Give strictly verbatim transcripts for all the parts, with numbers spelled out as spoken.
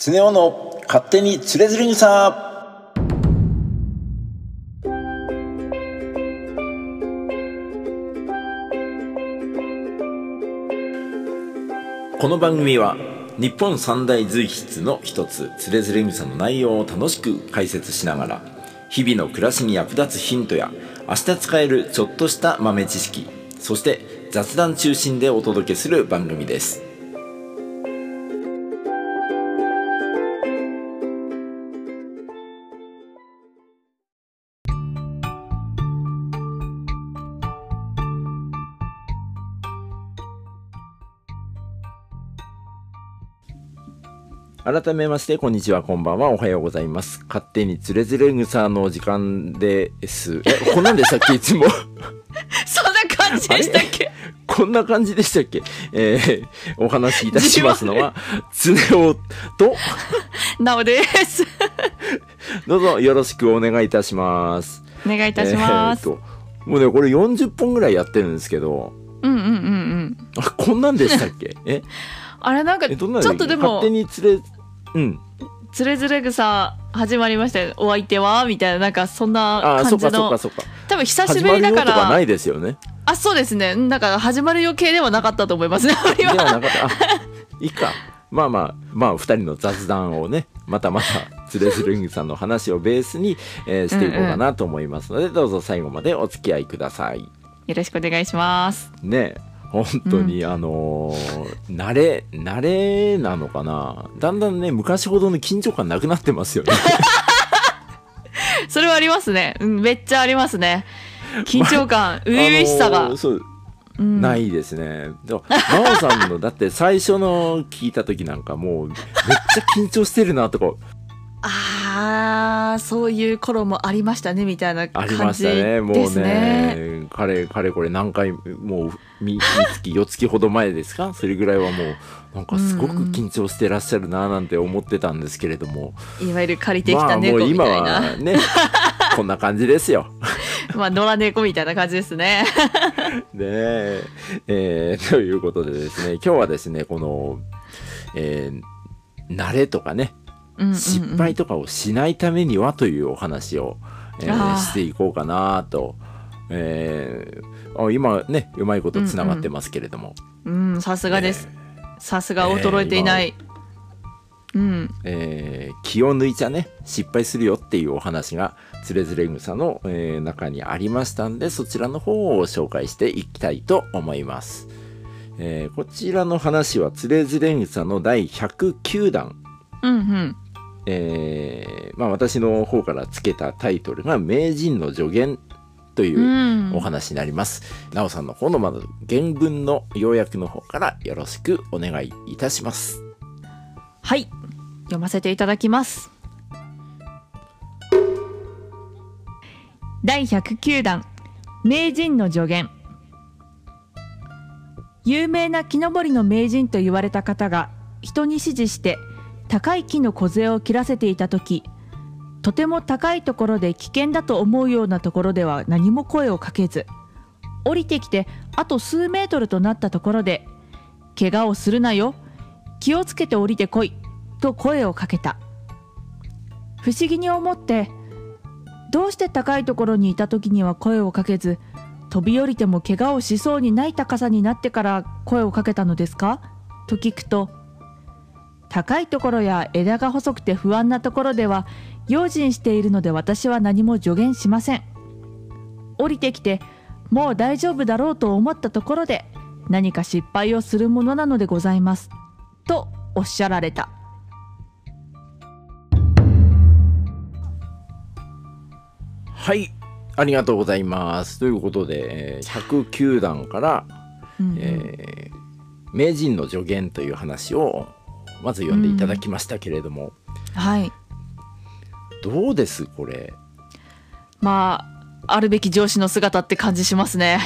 常雄の勝手に徒然草。この番組は日本三大随筆の一つ「徒然草」の内容を楽しく解説しながら、日々の暮らしに役立つヒントや明日使えるちょっとした豆知識、そして雑談中心でお届けする番組です。改めまして、こんにちは、こんばんは、おはようございます。勝手に徒然草の時間です。え、こんなんでしたっけいつも。そんな感じでしたっけこんな感じでしたっけ。えー、お話しいたしますのは、常雄と、なおです。どうぞよろしくお願いいたします。お願いいたします。えー、もうね、これよんじゅっぽんぐらいやってるんですけど、うんうんうんうん。あ、こんなんでしたっけえあれなんか、ちょっとでも、勝手に連れ、うん、徒然草始まりましたよ、お相手はみたいな、なんかそんな感じの。あ、そうかそうかそうか。多分久しぶりだから。始まるよとかないですよね。あ、そうですね。だから始まるよ系ではなかったと思いますね。ではなかった。あ、いいか。まあまあまあふたりの雑談をね、またまた徒然草の話をベースに、えー、していこうかなと思いますので、うんうん、どうぞ最後までお付き合いください。よろしくお願いします。ねえ。本当に、うん、あのー、慣れ慣れなのかな、だんだんね昔ほどの緊張感なくなってますよね。それはありますね、うん、めっちゃありますね、緊張感、初々しさが、そう、うん、ないですね。でも真央さんのだって最初の聞いた時なんかもうめっちゃ緊張してるなとかあー、そういう頃もありましたねみたいな感じですね。ありましたね、もうね、かれかれこれ何回もうみっかよっかほど前ですか、それぐらいはもうなんかすごく緊張してらっしゃるななんて思ってたんですけれども、いわゆる借りてきた猫みたいな、まあ、もう今はねこんな感じですよ。まあ野良猫みたいな感じですね。で、えー、ということでですね、今日はですね、この、えー、慣れとかね、失敗とかをしないためにはというお話を、えー、していこうかなと、えー、あ、今ねうまいことつながってますけれども、うんうん、さすがです、えー、さすが衰えていない、えーうんえー、気を抜いちゃね失敗するよっていうお話が徒然草の、えー、中にありましたんで、そちらの方を紹介していきたいと思います。えー、こちらの話は徒然草の第ひゃくきゅうだん、うんうん、えーまあ、私の方からつけたタイトルが「名人の助言」というお話になります。なおさんの方のまず原文の要約の方からよろしくお願いいたします。はい、読ませていただきます。第ひゃくきゅうだん「名人の助言」。有名な木登りの名人と言われた方が人に指示して高い木の梢を切らせていた時、とても高いところで危険だと思うようなところでは何も声をかけず、降りてきてあと数メートルとなったところで、怪我をするなよ、気をつけて降りてこいと声をかけた。不思議に思って、どうして高いところにいた時には声をかけず、飛び降りても怪我をしそうにない高さになってから声をかけたのですかと聞くと、高いところや枝が細くて不安なところでは用心しているので私は何も助言しません。降りてきてもう大丈夫だろうと思ったところで何か失敗をするものなのでございますとおっしゃられた。はい、ありがとうございます。ということでひゃくきゅうだんから、うんうんえー、名人の助言という話をまず読んでいただきましたけれども、うん、はい、どうですこれ。まああるべき上司の姿って感じしますね。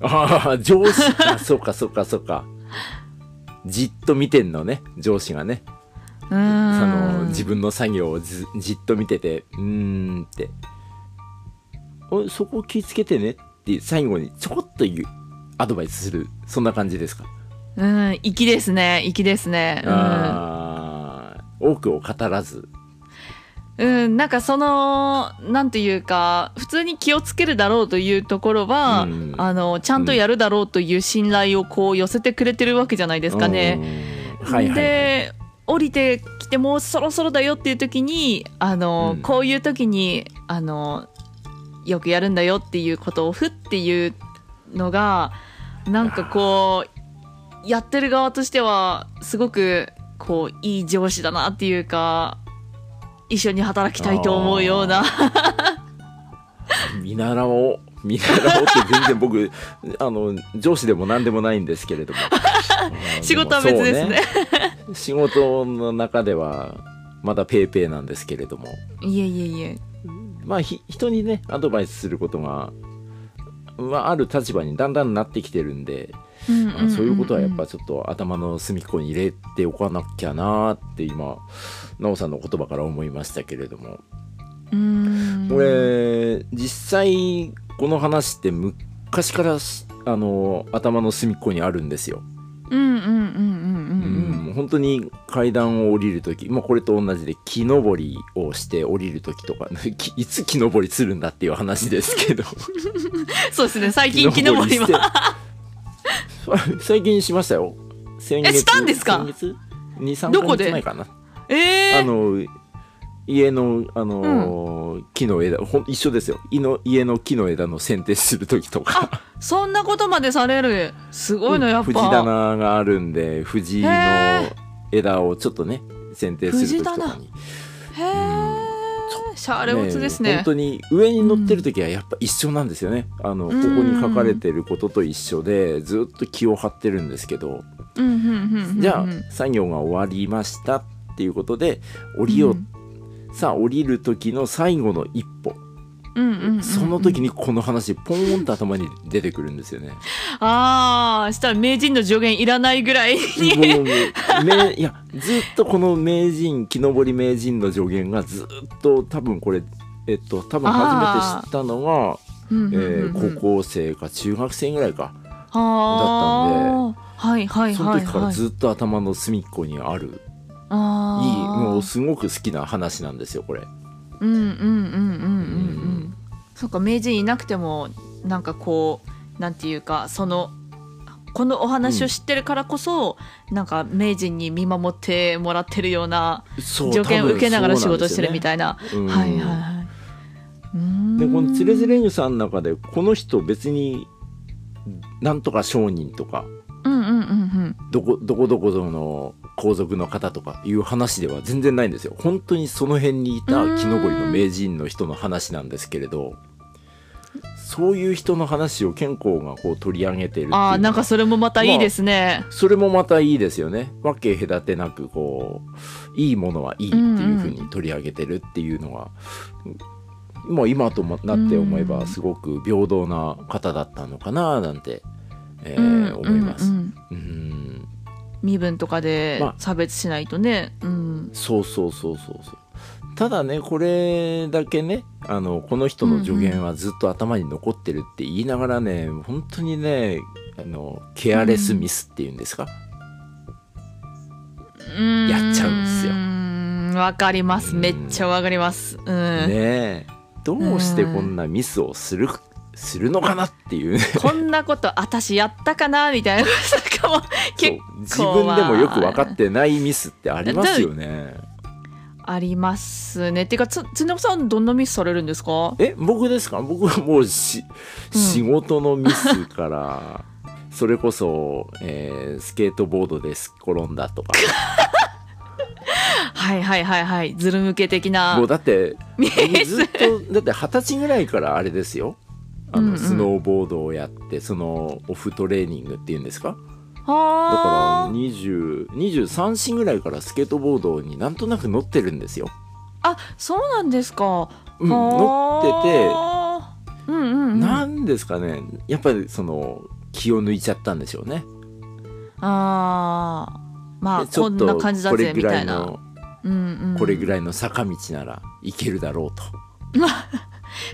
ああ、上司かそうかそうかそうか、じっと見てんのね、上司がね、うん、その自分の作業を じ, じっと見てて、うーんって、おそこ気をつけてねって最後にちょこっと言うアドバイスする、そんな感じですか。うん、粋ですね、粋ですね、うん、あ、多くを語らず、うん、なんかそのなんていうか普通に気をつけるだろうというところは、うん、あのちゃんとやるだろうという信頼をこう寄せてくれてるわけじゃないですかね、うんはいはいはい、で降りてきてもうそろそろだよっていう時にあの、うん、こういう時にあのよくやるんだよっていうことをふっていうのがなんかこうやってる側としてはすごくこういい上司だなっていうか一緒に働きたいと思うような見習おう見習おうって全然僕あの上司でも何でもないんですけれども仕事は別ですね仕事の中ではまだペーペーなんですけれどもいえいえいえまあひ人にねアドバイスすることが、まあ、ある立場にだんだんなってきてるんで、うんうんうんうんまあ、そういうことはやっぱちょっと頭の隅っこに入れておかなきゃなって今なおさんの言葉から思いましたけれどもうーんこれ実際この話って昔からあの頭の隅っこにあるんですよ本当に階段を降りるとき、まあ、これと同じで木登りをして降りるときとかいつ木登りするんだっていう話ですけどそうですね最近木登りは最近しましたよ先月えしたんですかにさんかげつ前かなえー、あの家 の, あの、うん、木の枝一緒ですよの家の木の枝の剪定する時とかそんなことまでされるすごいのやっぱ藤棚があるんで藤の枝をちょっとね剪定する時とかにへー、うん、シャーレオツですね本当に上に乗ってる時はやっぱ一緒なんですよね、うん、あのここに書かれてることと一緒でずっと気を張ってるんですけどじゃあ作業が終わりましたっていうことで降りよう、うん、さあ降りる時の最後の一歩、うんうんうんうん、その時にこの話ポーンと頭に出てくるんですよねああしたら名人の助言いらないぐらいにもうもういやずっとこの名人木登り名人の助言がずっと多分これ、えっと、多分初めて知ったのが、えー、高校生か中学生ぐらいかだったんで、はいはいはいはい、その時からずっと頭の隅っこにあるあいいもうすごく好きな話なんですよこれうんうんうんうんうんうんそうか名人いなくてもなんかこうなんていうかそのこのお話を知ってるからこそ、うん、なんか名人に見守ってもらってるような条件を受けながら仕事してるみたいなうんはいはいはいうんでこのつれづれぐさんの中でこの人別になんとか商人とかうんうんうんうんどこどこどこの皇族の方とかいう話では全然ないんですよ本当にその辺にいた木登りの名人の人の話なんですけれどそういう人の話を健康がこう取り上げてるっていうのはあなんかそれもまたいいですね、まあ、それもまたいいですよねわけ隔てなくこういいものはいいっていう風に取り上げてるっていうのが、うんうん、もう今となって思えばすごく平等な方だったのかななんて、えーうん、思います、うんうんうん身分とかで差別しないとね、まあうん、そうそうそうそうそうただねこれだけねあのこの人の助言はずっと頭に残ってるって言いながらね、うんうん、本当にねあのケアレスミスっていうんですか、うん、やっちゃうんですよわかります、うん、めっちゃわかります、うん、ねえどうしてこんなミスをするかするのかなっていう、ね、こんなこと私やったかなみたいな結構自分でもよく分かってないミスってありますよねありますねてかつつねこさんどんなミスされるんですかえ僕ですか僕はもうし、うん、仕事のミスからそれこそ、えー、スケートボードですっ転んだとかはいはいはいはいずる向け的なもうだってずっとだって二十歳ぐらいからあれですよあのスノーボードをやって、うんうん、そのオフトレーニングっていうんですかはだからにじゅう、にじゅうさんさいぐらいからスケートボードになんとなく乗ってるんですよあそうなんですか、うん、乗ってて、うんうんうん、なんですかねやっぱりその気を抜いちゃったんでしょうねあまあこんな感じだぜみたいな、うんうん、これぐらいの坂道ならいけるだろうと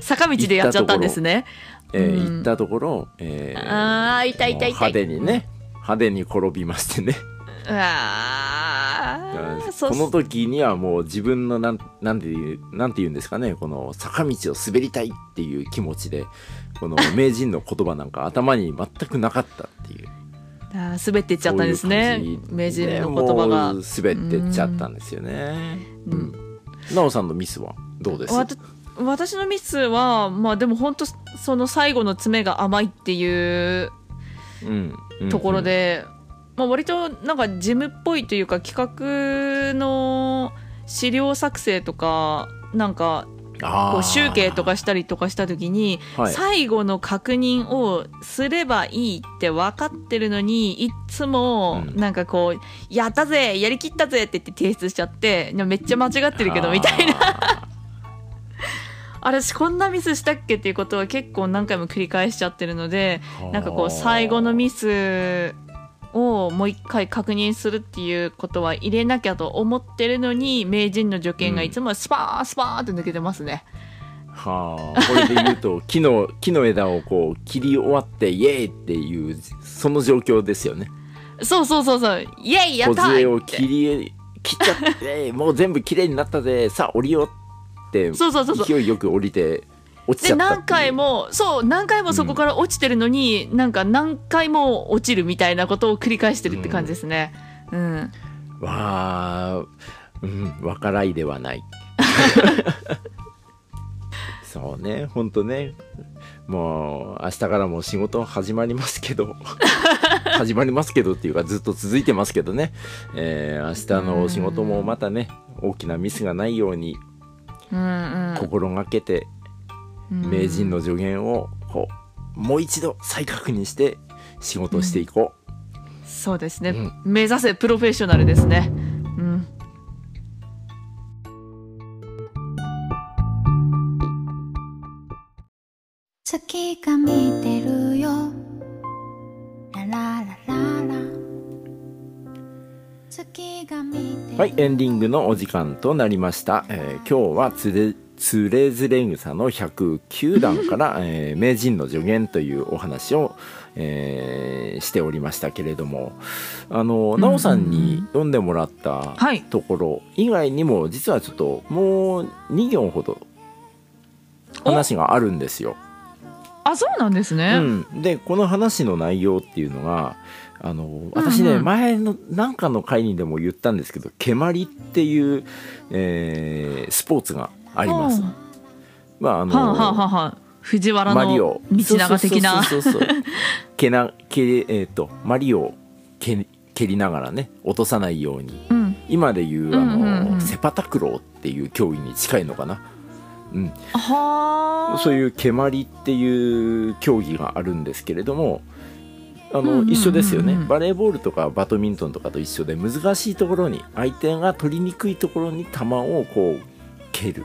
坂道でやっちゃったんですね行ったところ、えー、行ったところ、えー、あー痛い痛い痛い派手にね派手に転びましてねうわあこの時にはもう自分のなん、なんていう、なんていうんですかね、この坂道を滑りたいっていう気持ちでこの名人の言葉なんか頭に全くなかったっていうあ滑ってっちゃったんですね。ううで名人の言葉が滑ってっちゃったんですよね。うんうん、なおさんのミスはどうですか？私のミスはまあでも本当その最後の詰めが甘いっていうところで、うんうんうんまあ、割となんか事務っぽいというか企画の資料作成とかなんかこう集計とかしたりとかした時に最後の確認をすればいいって分かってるのにいつもなんかこうやったぜやりきったぜって言って提出しちゃってめっちゃ間違ってるけどみたいなあれこんなミスしたっけっていうことは結構何回も繰り返しちゃってるのでなんかこう最後のミスをもう一回確認するっていうことは入れなきゃと思ってるのに名人の受験がいつもスパースパーって抜けてますね、うん、はあこれで言うと木の、木の枝をこう切り終わってイエーイっていうその状況ですよね。そうそうそうそうイエーイやったーって小杖を切り切っちゃってもう全部きれいになったぜさあ降りようって勢いよく降りて落ちちゃったっていう。で何回もそう何回もそこから落ちてるのに、うん、なんか何回も落ちるみたいなことを繰り返してるって感じですね。うん、うん、わあ、うん、わからいではないそうねほんとねもう明日からも仕事始まりますけど始まりますけどっていうかずっと続いてますけどね、えー、明日のお仕事もまたね大きなミスがないように心がけて名人の助言をこうもう一度再確認して仕事をしていこう、うん、そうですね、うん、目指せプロフェッショナルですね、うん、月が見てるよラララララ月が見てる。はい、エンディングのお時間となりました、えー、今日はつれつれづれ草のひゃくきゅうだんから、えー、名人の助言というお話を、えー、しておりましたけれどもあのなおさんに読んでもらったところ以外にも、はい、実はちょっともうにぎょうほど話があるんですよ。あそうなんですね、うん、でこの話の内容っていうのがあの私ね、うんうん、前の何かの回にでも言ったんですけど蹴鞠っていう、えー、スポーツがあります。まああのはあはあはあ、藤原の道長的なけなけえっとマリオを蹴りながらね落とさないように、うん、今でいうあの、うんうんうん、セパタクローっていう競技に近いのかな。うん、はそういう蹴鞠っていう競技があるんですけれども。あの一緒ですよね。バレーボールとかバドミントンとかと一緒で難しいところに相手が取りにくいところに球をこう蹴るで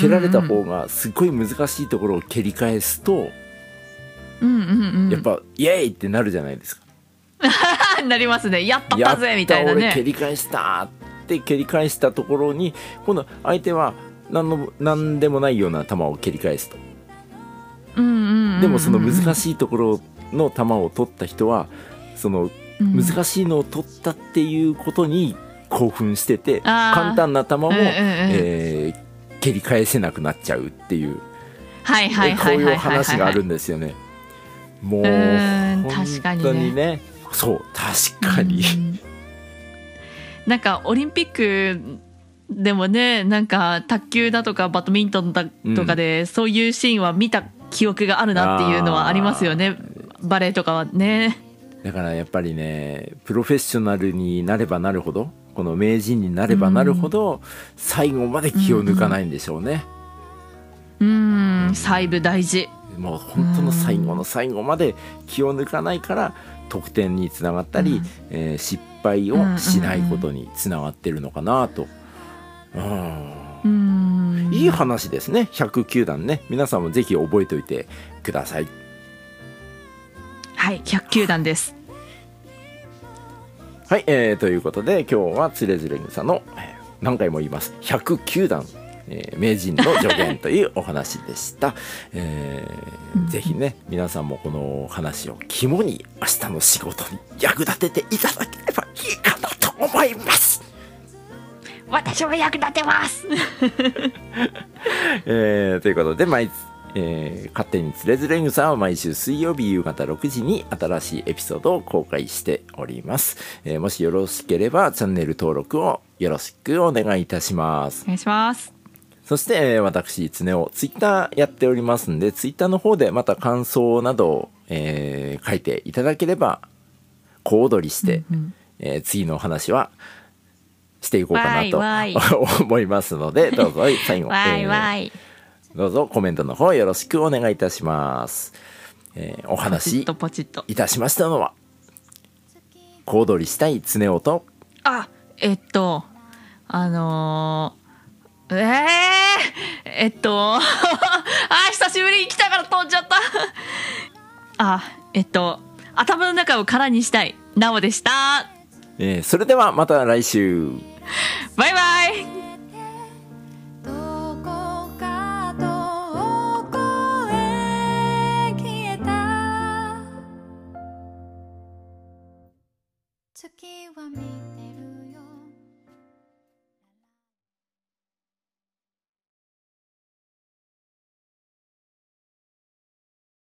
蹴られた方がすごい難しいところを蹴り返すと、うんうんうん、やっぱイエーイってなるじゃないですかなりますね。やったったぜみたいなね。やった俺蹴り返したって蹴り返したところに今度相手は何の何でもないような球を蹴り返すと、うんうんうんうん、でもその難しいところの球を取った人はその難しいのを取ったっていうことに興奮してて、うん、簡単な球も、うんうんうんえー、蹴り返せなくなっちゃうっていうこういう話があるんですよね。もう本当にねそう確かに、うん、なんかオリンピックでもねなんか卓球だとかバドミントンだとかで、うん、そういうシーンは見た記憶があるなっていうのはありますよね。バレエとかはね。だからやっぱりねプロフェッショナルになればなるほどこの名人になればなるほど、うん、最後まで気を抜かないんでしょうね。うん、うん、細部大事。もう本当の最後の最後まで気を抜かないから得点につながったり、うんえー、失敗をしないことにつながってるのかなと。あうんいい話ですね。ひゃくきゅうだんね皆さんもぜひ覚えておいてください。はいひゃくきゅうだんですはい、えー、ということで今日はつれづれ草の何回も言いますひゃくきゅうだん、えー、名人の助言というお話でした、えー、ぜひね皆さんもこの話を肝に明日の仕事に役立てていただければいいかなと私も役立てます、えー、ということで毎月えー、勝手につれづれ草は毎週水曜日夕方ろくじに新しいエピソードを公開しております、えー、もしよろしければチャンネル登録をよろしくお願いいたします。お願いします。そして、えー、私つねおツイッターやっておりますんで、ツイッターの方でまた感想などを、えー、書いていただければ小躍りして、うんうん、えー、次のお話はしていこうかなと思いますので、どうぞ最後わいわい、えーどうぞコメントの方よろしくお願いいたします、えー、お話いたしましたのは小躍りしたいつねおとあえっとあのー、えー、えっとあ久しぶりに来たから飛んじゃったあえっと頭の中を空にしたいなおでした、えー、それではまた来週バイバイ。月は見て